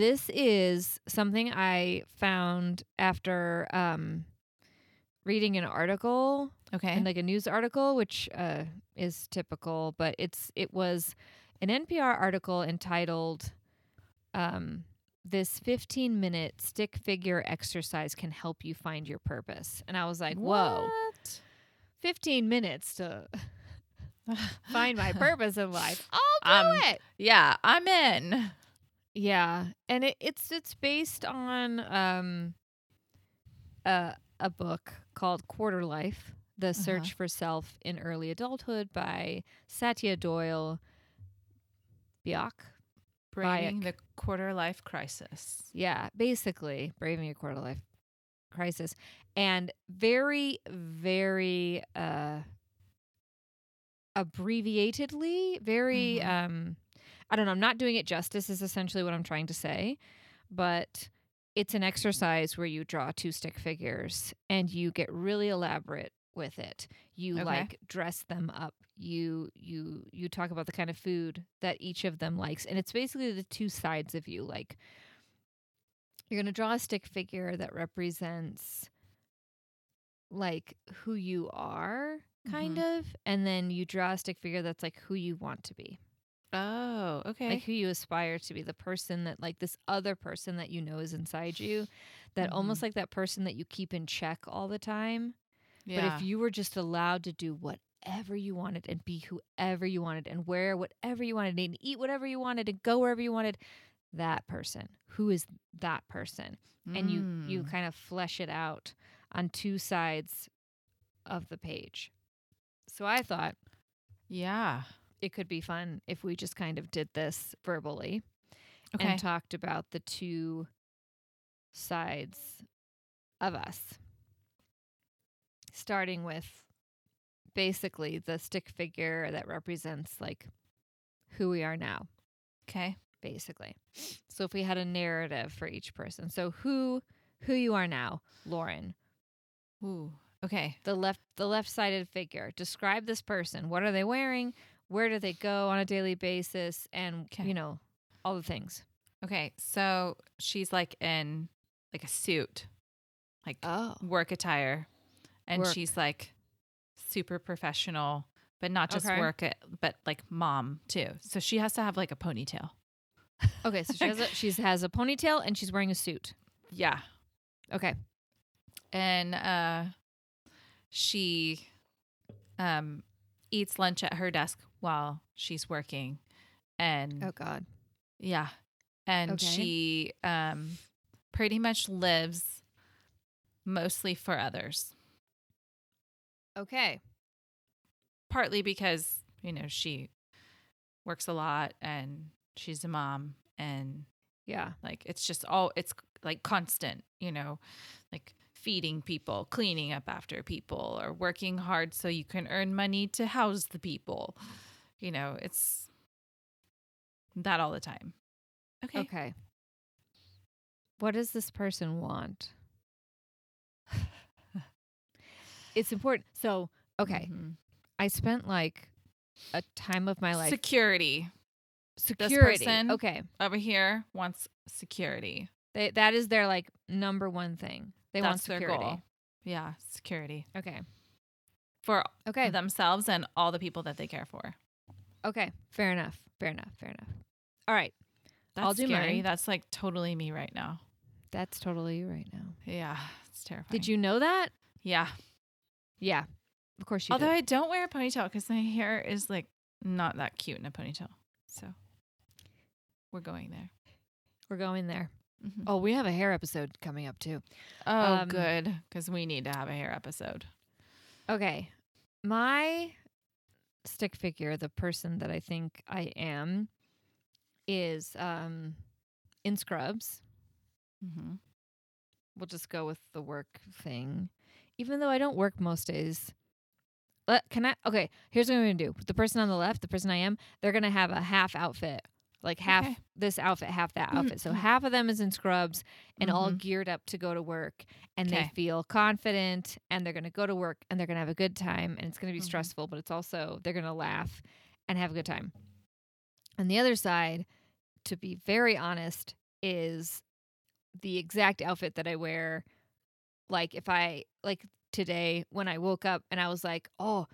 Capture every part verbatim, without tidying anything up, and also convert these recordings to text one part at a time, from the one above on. this is something I found after um, reading an article, okay, and like a news article, which uh, is typical, but it's it was an N P R article entitled um, "This fifteen-minute stick figure exercise can help you find your purpose," and I was like, "Whoa, what? fifteen minutes to." Find my purpose in life. I'll do um, it. Yeah, I'm in. Yeah, and it, it's it's based on um a a book called Quarter Life: The Search uh-huh. for Self in Early Adulthood by Satya Doyle Byock. Braving Byock. The Quarter Life Crisis. Yeah, basically braving a quarter life crisis, and very very uh. abbreviatedly, very, mm-hmm. um, I don't know, I'm not doing it justice is essentially what I'm trying to say, but it's an exercise where you draw two stick figures and you get really elaborate with it. You okay. like dress them up. You, you, you talk about the kind of food that each of them likes. And it's basically the two sides of you. Like you're going to draw a stick figure that represents like who you are. Kind mm-hmm. of, and then you draw a stick figure that's like who you want to be. Oh, okay. Like who you aspire to be, the person that, like, this other person that you know is inside you, that mm-hmm. almost like that person that you keep in check all the time. Yeah. But if you were just allowed to do whatever you wanted and be whoever you wanted and wear whatever you wanted and eat whatever you wanted and go wherever you wanted, that person, who is that person? Mm. And you, you kind of flesh it out on two sides of the page. So I thought, yeah, it could be fun if we just kind of did this verbally okay. and talked about the two sides of us, starting with basically the stick figure that represents like who we are now. Okay. Basically. So if we had a narrative for each person. So who, who you are now, Lauren. Ooh. Okay. The left the left-sided figure. Describe this person. What are they wearing? Where do they go on a daily basis? And, okay. you know, all the things. Okay. So she's like in like a suit, like oh. work attire. And work. She's like super professional, but not just okay. work, at, but like mom too. So she has to have like a ponytail. Okay. So she has a, she has a ponytail and she's wearing a suit. Yeah. Okay. And, uh. She um, eats lunch at her desk while she's working. And oh, God. Yeah. And okay. she um, pretty much lives mostly for others. Okay. Partly because, you know, she works a lot and she's a mom. And yeah, like it's just all, it's like constant, you know, like. Feeding people, cleaning up after people, or working hard so you can earn money to house the people. You know, it's that all the time. Okay. Okay. What does this person want? It's important. So, okay. Mm-hmm. I spent like a time of my life. Security. Security. This person okay. over here wants security. They, that is their like number one thing. They That's want security. Their goal. Yeah, security. Okay. For okay. themselves and all the people that they care for. Okay, fair enough. Fair enough. Fair enough. All right. That's I'll do scary. Mine. That's like totally me right now. That's totally you right now. Yeah, it's terrifying. Did you know that? Yeah. Yeah. Of course you Although did. I don't wear a ponytail because my hair is like not that cute in a ponytail. So we're going there. We're going there. Mm-hmm. Oh, we have a hair episode coming up too. Oh, um, good, because we need to have a hair episode. Okay, my stick figure, the person that I think I am, is um, in scrubs. Mm-hmm. We'll just go with the work thing, even though I don't work most days. Let, can I? Okay, here's what I'm gonna do. The person on the left, the person I am, they're gonna have a half outfit. Like half okay. this outfit, half that outfit. So half of them is in scrubs and mm-hmm. all geared up to go to work. And okay. they feel confident and they're going to go to work and they're going to have a good time. And it's going to be mm-hmm. stressful, but it's also they're going to laugh and have a good time. On the other side, to be very honest, is the exact outfit that I wear. Like if I, like today when I woke up and I was like, oh,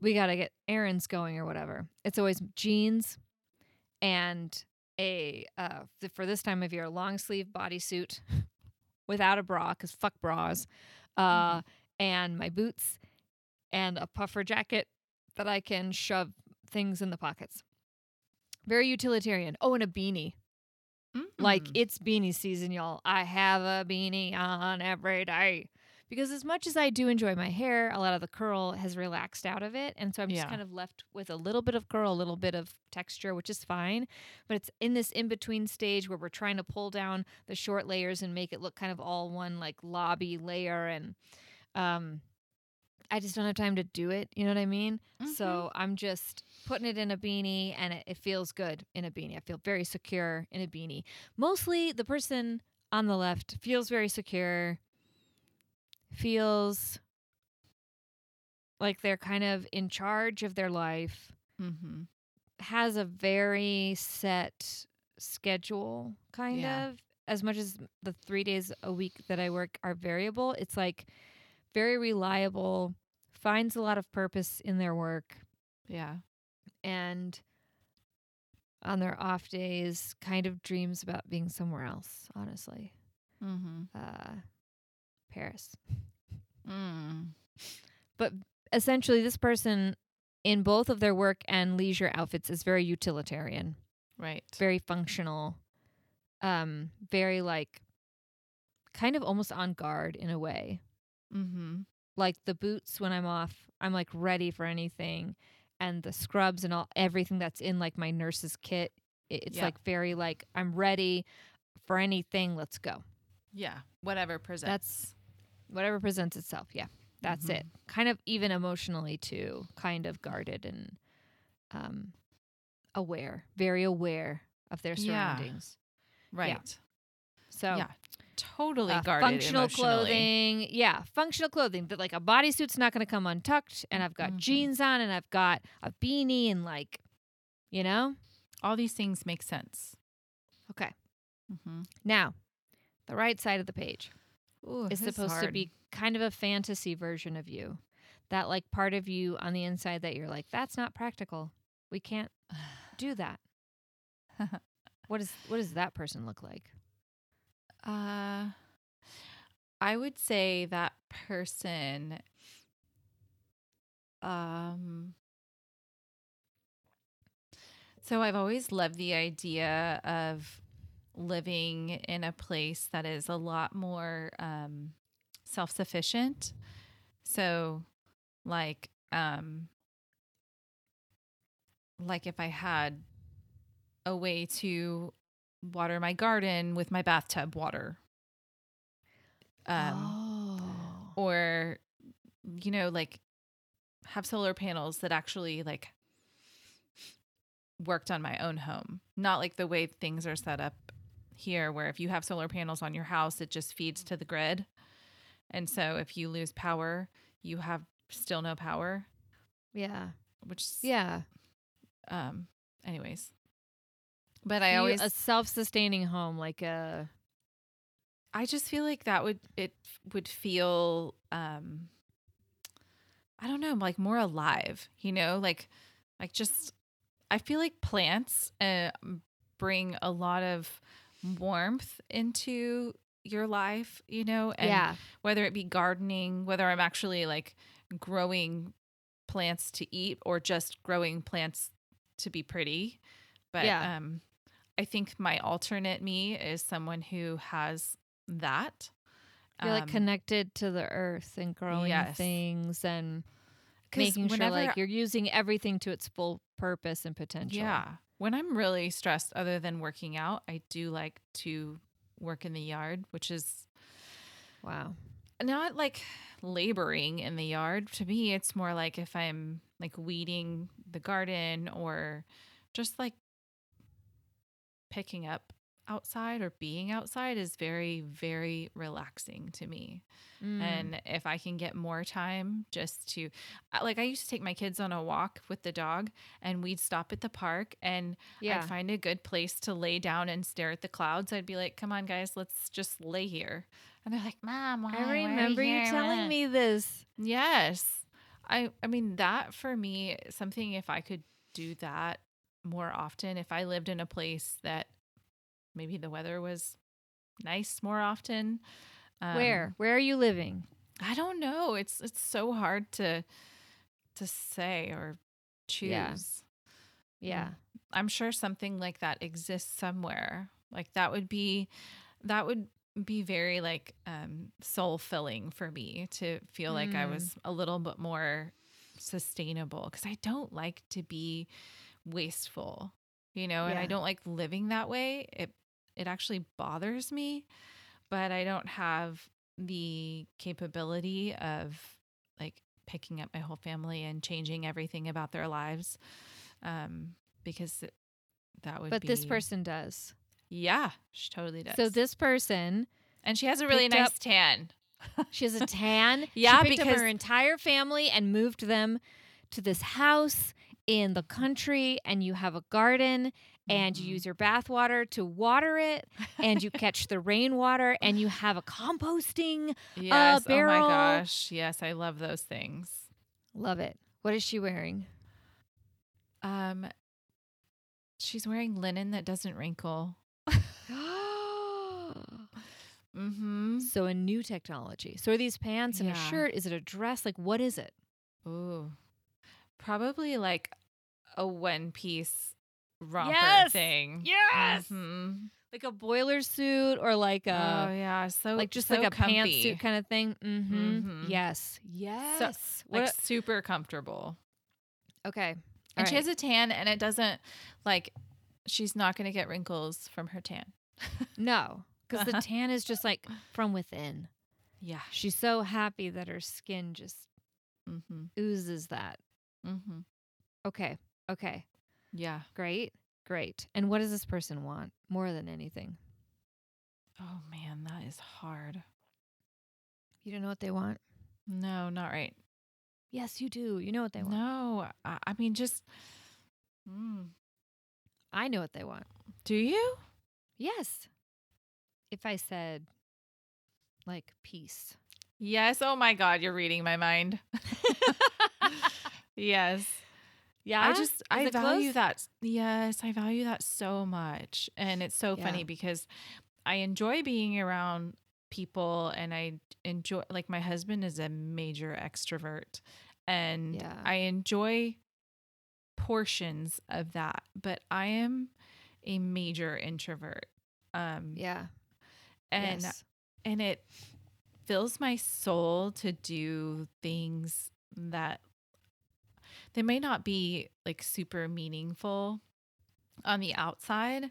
we got to get errands going or whatever. It's always jeans and a, uh, for this time of year, long sleeve bodysuit without a bra, because fuck bras, uh, mm-hmm. and my boots and a puffer jacket that I can shove things in the pockets. Very utilitarian. Oh, and a beanie. Mm-hmm. Like, it's beanie season, y'all. I have a beanie on every day. Because as much as I do enjoy my hair, a lot of the curl has relaxed out of it. And so I'm just yeah. kind of left with a little bit of curl, a little bit of texture, which is fine. But it's in this in-between stage where we're trying to pull down the short layers and make it look kind of all one, like, lobby layer. And um, I just don't have time to do it. You know what I mean? Mm-hmm. So I'm just putting it in a beanie, and it, it feels good in a beanie. I feel very secure in a beanie. Mostly the person on the left feels very secure. Feels like they're kind of in charge of their life, mm-hmm. has a very set schedule, kind yeah. of. As much as the three days a week that I work are variable, it's like very reliable, finds a lot of purpose in their work. Yeah. And on their off days, kind of dreams about being somewhere else, honestly. Mm-hmm. Uh, Paris. Mm. But essentially, this person in both of their work and leisure outfits is very utilitarian. Right. Very functional. Um, very like kind of almost on guard in a way. Mm-hmm. Like the boots when I'm off, I'm like ready for anything. And the scrubs and all everything that's in like my nurse's kit. It's yeah. like very like I'm ready for anything. Let's go. Yeah. Whatever presents. That's whatever presents itself. Yeah. That's mm-hmm. it. Kind of even emotionally too, kind of guarded and um, aware, very aware of their surroundings. Yeah. Right. Yeah. So yeah, totally uh, guarded. Functional clothing. Yeah. Functional clothing. But like a bodysuit's not going to come untucked, and I've got mm-hmm. jeans on, and I've got a beanie, and like, you know, all these things make sense. Okay. Mm-hmm. Now, the right side of the page Ooh, is supposed hard. to be kind of a fantasy version of you. That like part of you on the inside that you're like, that's not practical. We can't do that. What is what does that person look like? Uh, I would say that person um so I've always loved the idea of living in a place that is a lot more um, self-sufficient. So like, um, like if I had a way to water my garden with my bathtub water, um, oh. or, you know, like have solar panels that actually like worked on my own home, not like the way things are set up here, where if you have solar panels on your house, it just feeds to the grid. And so if you lose power, you have still no power. Yeah. Which, yeah. Um, anyways. But I always. A self-sustaining home, like a. I just feel like that would, it would feel, um, I don't know, like more alive, you know, like, like just, I feel like plants uh, bring a lot of warmth into your life, you know, and yeah. whether it be gardening, whether I'm actually like growing plants to eat or just growing plants to be pretty. But yeah. um, I think my alternate me is someone who has that. You're um, like connected to the earth and growing yes. things and making sure like you're using everything to its full purpose and potential. Yeah. When I'm really stressed, other than working out, I do like to work in the yard, which is wow. not like laboring in the yard. To me, it's more like if I'm like weeding the garden or just like picking up, outside or being outside is very, very relaxing to me. Mm. And if I can get more time just to, like, I used to take my kids on a walk with the dog and we'd stop at the park and yeah. I'd find a good place to lay down and stare at the clouds. I'd be like, come on guys, let's just lay here. And they're like, Mom, why, I remember why you here? telling me this. Yes. I, I mean, that for me, something, if I could do that more often, if I lived in a place that maybe the weather was nice more often. Um, where? Where are you living? I don't know. It's it's so hard to to say or choose. Yeah. yeah. I'm sure something like that exists somewhere. Like that would be that would be very like um, soul filling for me to feel mm. like I was a little bit more sustainable, because I don't like to be wasteful, you know, and yeah. I don't like living that way. It it actually bothers me, but I don't have the capability of like picking up my whole family and changing everything about their lives, um, because it, that would. But be, this person does. Yeah, she totally does. So this person, and she has a really nice up, tan. She has a tan. Yeah, she picked because up her entire family and moved them to this house in the country, and you have a garden, and you use your bath water to water it, and you catch the rainwater, and you have a composting yes, uh, barrel. Oh my gosh. Yes, I love those things. Love it. What is she wearing? Um, she's wearing linen that doesn't wrinkle. Mm-hmm. So a new technology. So are these pants and yeah. a shirt? Is it a dress? Like, what is it? Ooh. Probably like a one-piece romper yes! thing. Yes. Mm-hmm. Like a boiler suit or like a oh yeah, so like just so like a comfy. Pantsuit kind of thing. Mm-hmm. Mm-hmm. Yes. Yes. So, like what? Super comfortable. Okay. All and right. She has a tan, and it doesn't like she's not going to get wrinkles from her tan. No, because uh-huh. the tan is just like from within. Yeah. She's so happy that her skin just mm-hmm. oozes that. Mm-hmm. Okay. Okay. Yeah. Great. Great. And what does this person want more than anything? Oh man, that is hard. You don't know what they want? No, not right. Yes, you do. You know what they want. No, I, I mean just. Mm. I know what they want. Do you? Yes. If I said, like, peace. Yes. Oh my God, you're reading my mind. Yes. Yeah. I just, Is I value close? that. Yes. I value that so much. And it's so yeah. funny because I enjoy being around people, and I enjoy, like, my husband is a major extrovert, and yeah. I enjoy portions of that, but I am a major introvert. Um, yeah. And, yes. and it fills my soul to do things that they may not be like super meaningful on the outside,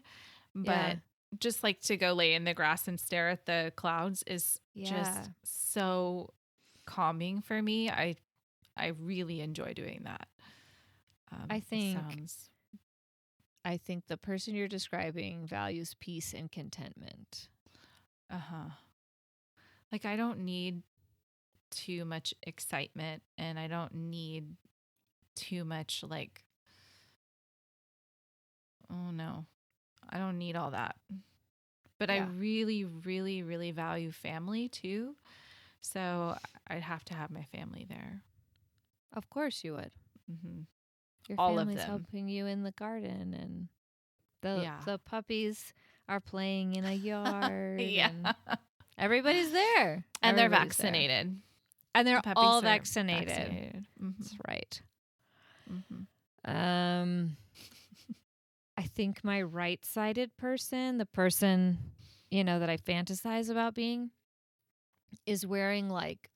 but yeah. just like to go lay in the grass and stare at the clouds is yeah. just so calming for me. I, I really enjoy doing that. Um, I think, sounds... I think the person you're describing values peace and contentment. Uh-huh. Like, I don't need too much excitement, and I don't need too much like oh no I don't need all that, but yeah. I really really really value family too, so I'd have to have my family there. Of course you would. Mm-hmm. Your all family's of them. Helping you in the garden, and the yeah. the puppies are playing in a yard. Yeah, and everybody's there, and everybody's they're vaccinated there. And they're the all vaccinated, vaccinated. Mm-hmm. That's right. Mm-hmm. Um, I think my right-sided person, the person, you know, that I fantasize about being, is wearing like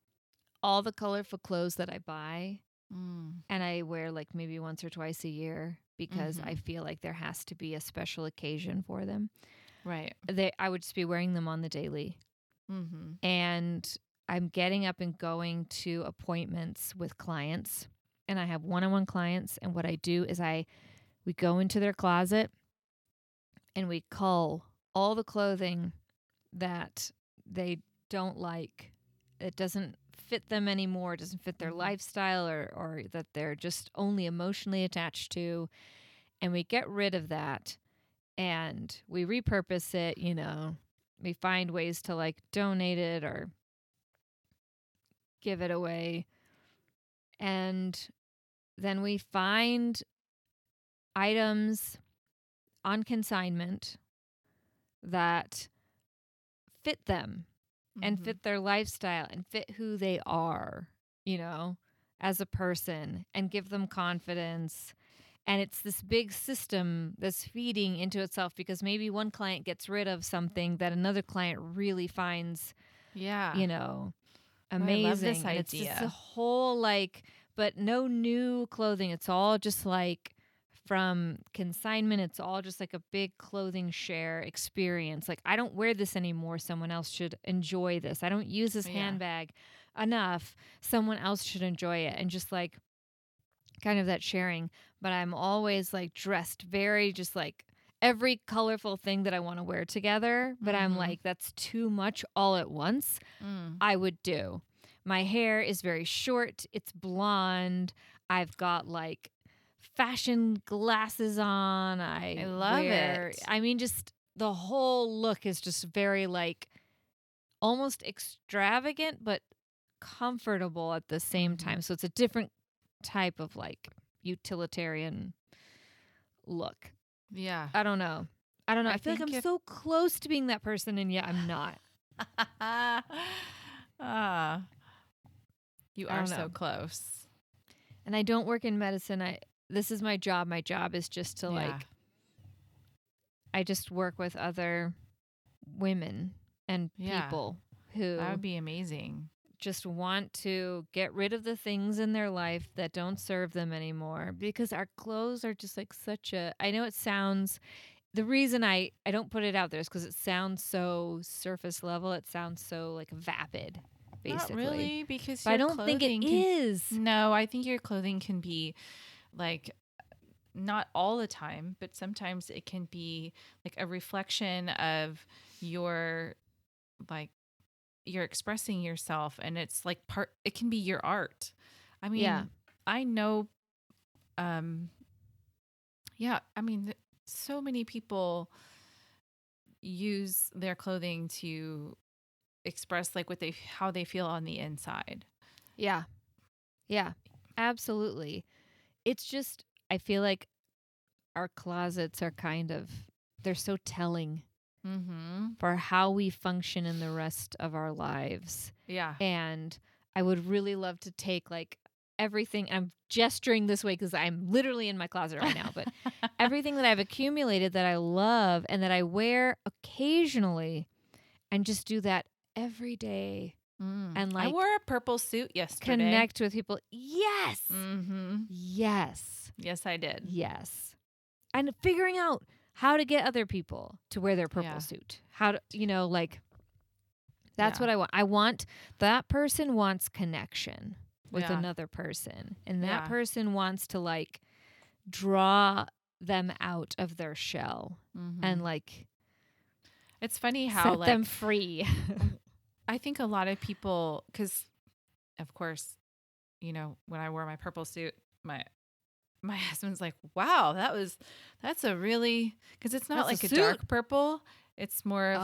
all the colorful clothes that I buy, mm. and I wear like maybe once or twice a year because mm-hmm. I feel like there has to be a special occasion for them. Right. They, I would just be wearing them on the daily, mm-hmm. and I'm getting up and going to appointments with clients. And I have one-on-one clients, and what I do is I, we go into their closet, and we cull all the clothing that they don't like, it doesn't fit them anymore, it doesn't fit their lifestyle, or, or that they're just only emotionally attached to, and we get rid of that and we repurpose it, you know, we find ways to like donate it or give it away. And then we find items on consignment that fit them mm-hmm. and fit their lifestyle and fit who they are, you know, as a person, and give them confidence. And it's this big system that's feeding into itself, because maybe one client gets rid of something that another client really finds, yeah, you know, amazing. Oh, I love this idea. It's just a whole like, but no new clothing. It's all just like from consignment. It's all just like a big clothing share experience. Like, I don't wear this anymore. Someone else should enjoy this. I don't use this yeah. handbag enough. Someone else should enjoy it. And just like, kind of that sharing, but I'm always like dressed very just like every colorful thing that I want to wear together, but mm-hmm. I'm like, that's too much all at once. Mm. I would do. My hair is very short. It's blonde. I've got like fashion glasses on. I, I love wear, it. I mean, just the whole look is just very like almost extravagant, but comfortable at the same time. So it's a different type of like utilitarian look. Yeah. I don't know. I don't know. I, I feel like I'm if... so close to being that person, and yet I'm not. uh, you are so close. And I don't work in medicine. I this is my job. My job is just to yeah. like, I just work with other women and yeah. people who that would be amazing. Just want to get rid of the things in their life that don't serve them anymore, because our clothes are just like such a, I know it sounds, the reason I, I don't put it out there is because it sounds so surface level. It sounds so like vapid, basically. Not really, because your I don't think it can, is. No, I think your clothing can be like, not all the time, but sometimes it can be like a reflection of your like, you're expressing yourself, and it's like part, it can be your art. I mean, yeah. I know, um, yeah, I mean, so many people use their clothing to express like what they, how they feel on the inside. Yeah. Yeah, absolutely. It's just, I feel like our closets are kind of, they're so telling. Mm-hmm. For how we function in the rest of our lives. Yeah. And I would really love to take like everything, I'm gesturing this way because I'm literally in my closet right now, but everything that I've accumulated that I love and that I wear occasionally, and just do that every day. Mm. And like, I wore a purple suit yesterday. Connect with people. Yes. Mm-hmm. Yes. Yes, I did. Yes. And figuring out how to get other people to wear their purple yeah. suit. How to, you know, like, that's yeah. what I want. I want, that person wants connection with yeah. another person. And that yeah. person wants to, like, draw them out of their shell. Mm-hmm. And, like, it's funny how, set like, them free. I think a lot of people, because, of course, you know, when I wore my purple suit, my, my husband's like, wow, that was, that's a really, because it's not that's like a, a dark purple. It's more of oh.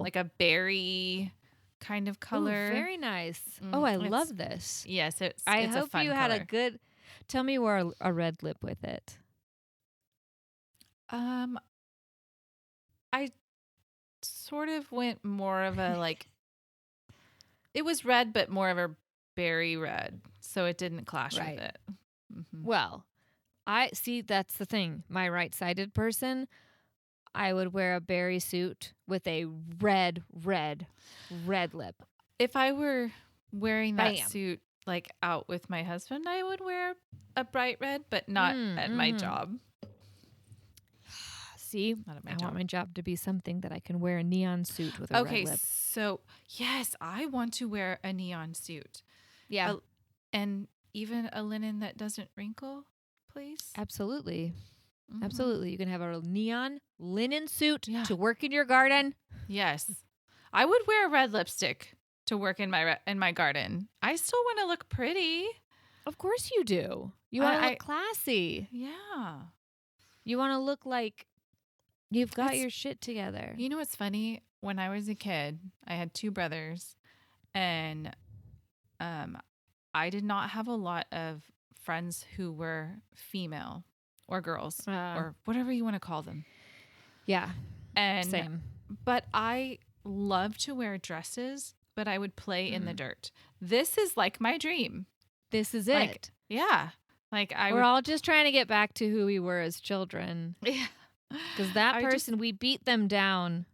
like a, like a berry kind of color. Ooh, very nice. Mm. Oh, I it's, love this. Yes. It's, I it's hope a fun you color. Had a good, tell me you wore a, a red lip with it. Um, I sort of went more of a, like, it was red, but more of a berry red. So it didn't clash right. with it. Mm-hmm. Well, I see, that's the thing. My right-sided person, I would wear a berry suit with a red, red, red lip. If I were wearing that Bam. suit like out with my husband, I would wear a bright red, but not mm, at mm. my job. See, not at my I job. want my job to be something that I can wear a neon suit with a okay, red lip. Okay, so yes, I want to wear a neon suit. Yeah. A, and even a linen that doesn't wrinkle. Please? Absolutely. Mm-hmm. Absolutely. You can have a neon linen suit yeah. to work in your garden. Yes. I would wear red lipstick to work in my re- in my garden. I still want to look pretty. Of course you do. You want to look classy. Yeah. You want to look like you've got it's, your shit together. You know what's funny? When I was a kid, I had two brothers, and um, I did not have a lot of friends who were female or girls uh, or whatever you want to call them. Yeah. And same. But I love to wear dresses, but I would play mm. in the dirt. This is like my dream. This is like, it. Yeah. Like I We're would, all just trying to get back to who we were as children. Yeah. Because that person, just, we beat them down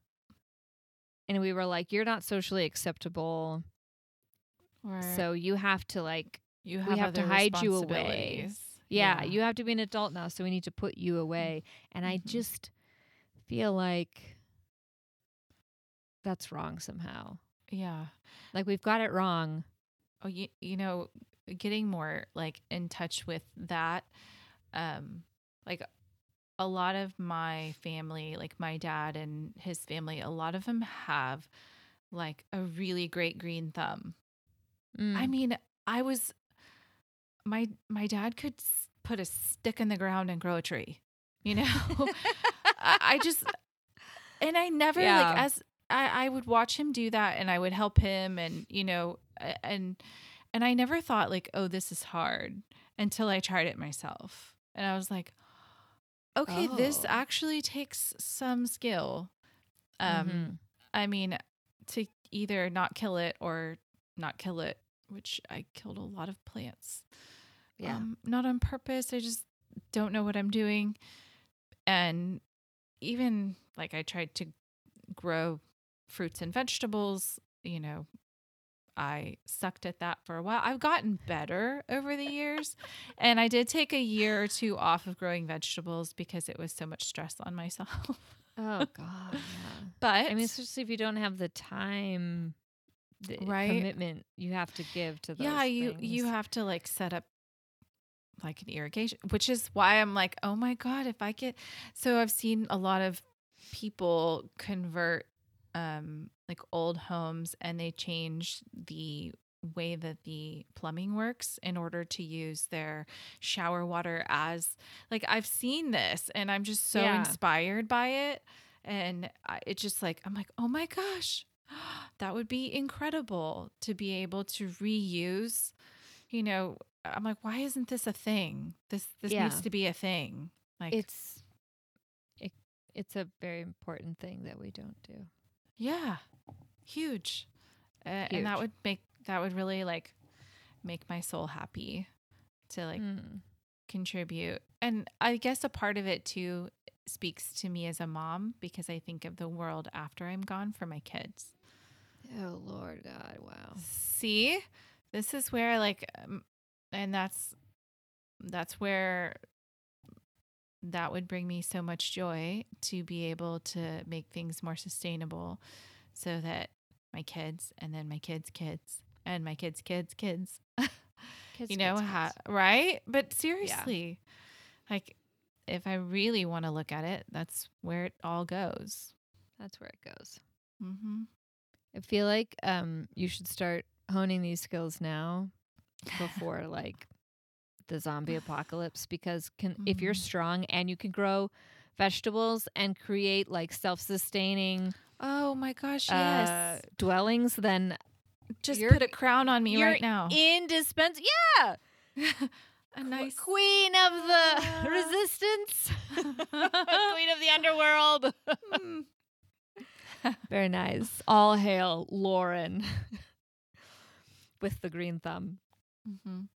and we were like, you're not socially acceptable. Or so you have to like, you have, we have to hide you away. Yeah, yeah. You have to be an adult now. So we need to put you away. And mm-hmm. I just feel like that's wrong somehow. Yeah. Like we've got it wrong. Oh, you, you know, getting more like in touch with that. Um, like a lot of my family, like my dad and his family, a lot of them have like a really great green thumb. Mm. I mean, I was, my, my dad could put a stick in the ground and grow a tree, you know, I, I just, and I never yeah. like as I, I would watch him do that and I would help him and, you know, and, and I never thought like, oh, this is hard until I tried it myself. And I was like, okay, oh. this actually takes some skill. Um, mm-hmm. I mean, to either not kill it or not kill it, which I killed a lot of plants. Yeah. Um, not on purpose. I just don't know what I'm doing. And even like I tried to grow fruits and vegetables, you know, I sucked at that for a while. I've gotten better over the years. And I did take a year or two off of growing vegetables because it was so much stress on myself. Oh, God. Yeah. But I mean, especially if you don't have the time, the right? commitment you have to give to those yeah, you, things. You have to like set up like an irrigation, which is why I'm like, oh my God, if I get, so I've seen a lot of people convert um, like old homes and they change the way that the plumbing works in order to use their shower water as like, I've seen this and I'm just so yeah. inspired by it. And I, it's just like, I'm like, oh my gosh, that would be incredible to be able to reuse, you know, I'm like, why isn't this a thing? This, this yeah. needs to be a thing. Like it's, it, it's a very important thing that we don't do. Yeah. Huge. Uh, Huge. And that would make, that would really like make my soul happy to like mm. contribute. And I guess a part of it too speaks to me as a mom because I think of the world after I'm gone for my kids. Oh Lord God. Wow. See, this is where like, um, and that's, that's where that would bring me so much joy to be able to make things more sustainable so that my kids and then my kids' kids and my kids' kids' kids, kids you know, kids, ha- kids. Right? But seriously, yeah. like if I really want to look at it, that's where it all goes. That's where it goes. Mm-hmm. I feel like um, you should start honing these skills now before like the zombie apocalypse, because can mm-hmm. if you're strong and you can grow vegetables and create like self-sustaining oh my gosh yes uh, dwellings, then just put a crown on me right now. Indispensable. Yeah. A nice queen of the uh, resistance. Queen of the underworld. Mm. Very nice. All hail Lauren with the green thumb. Mm-hmm.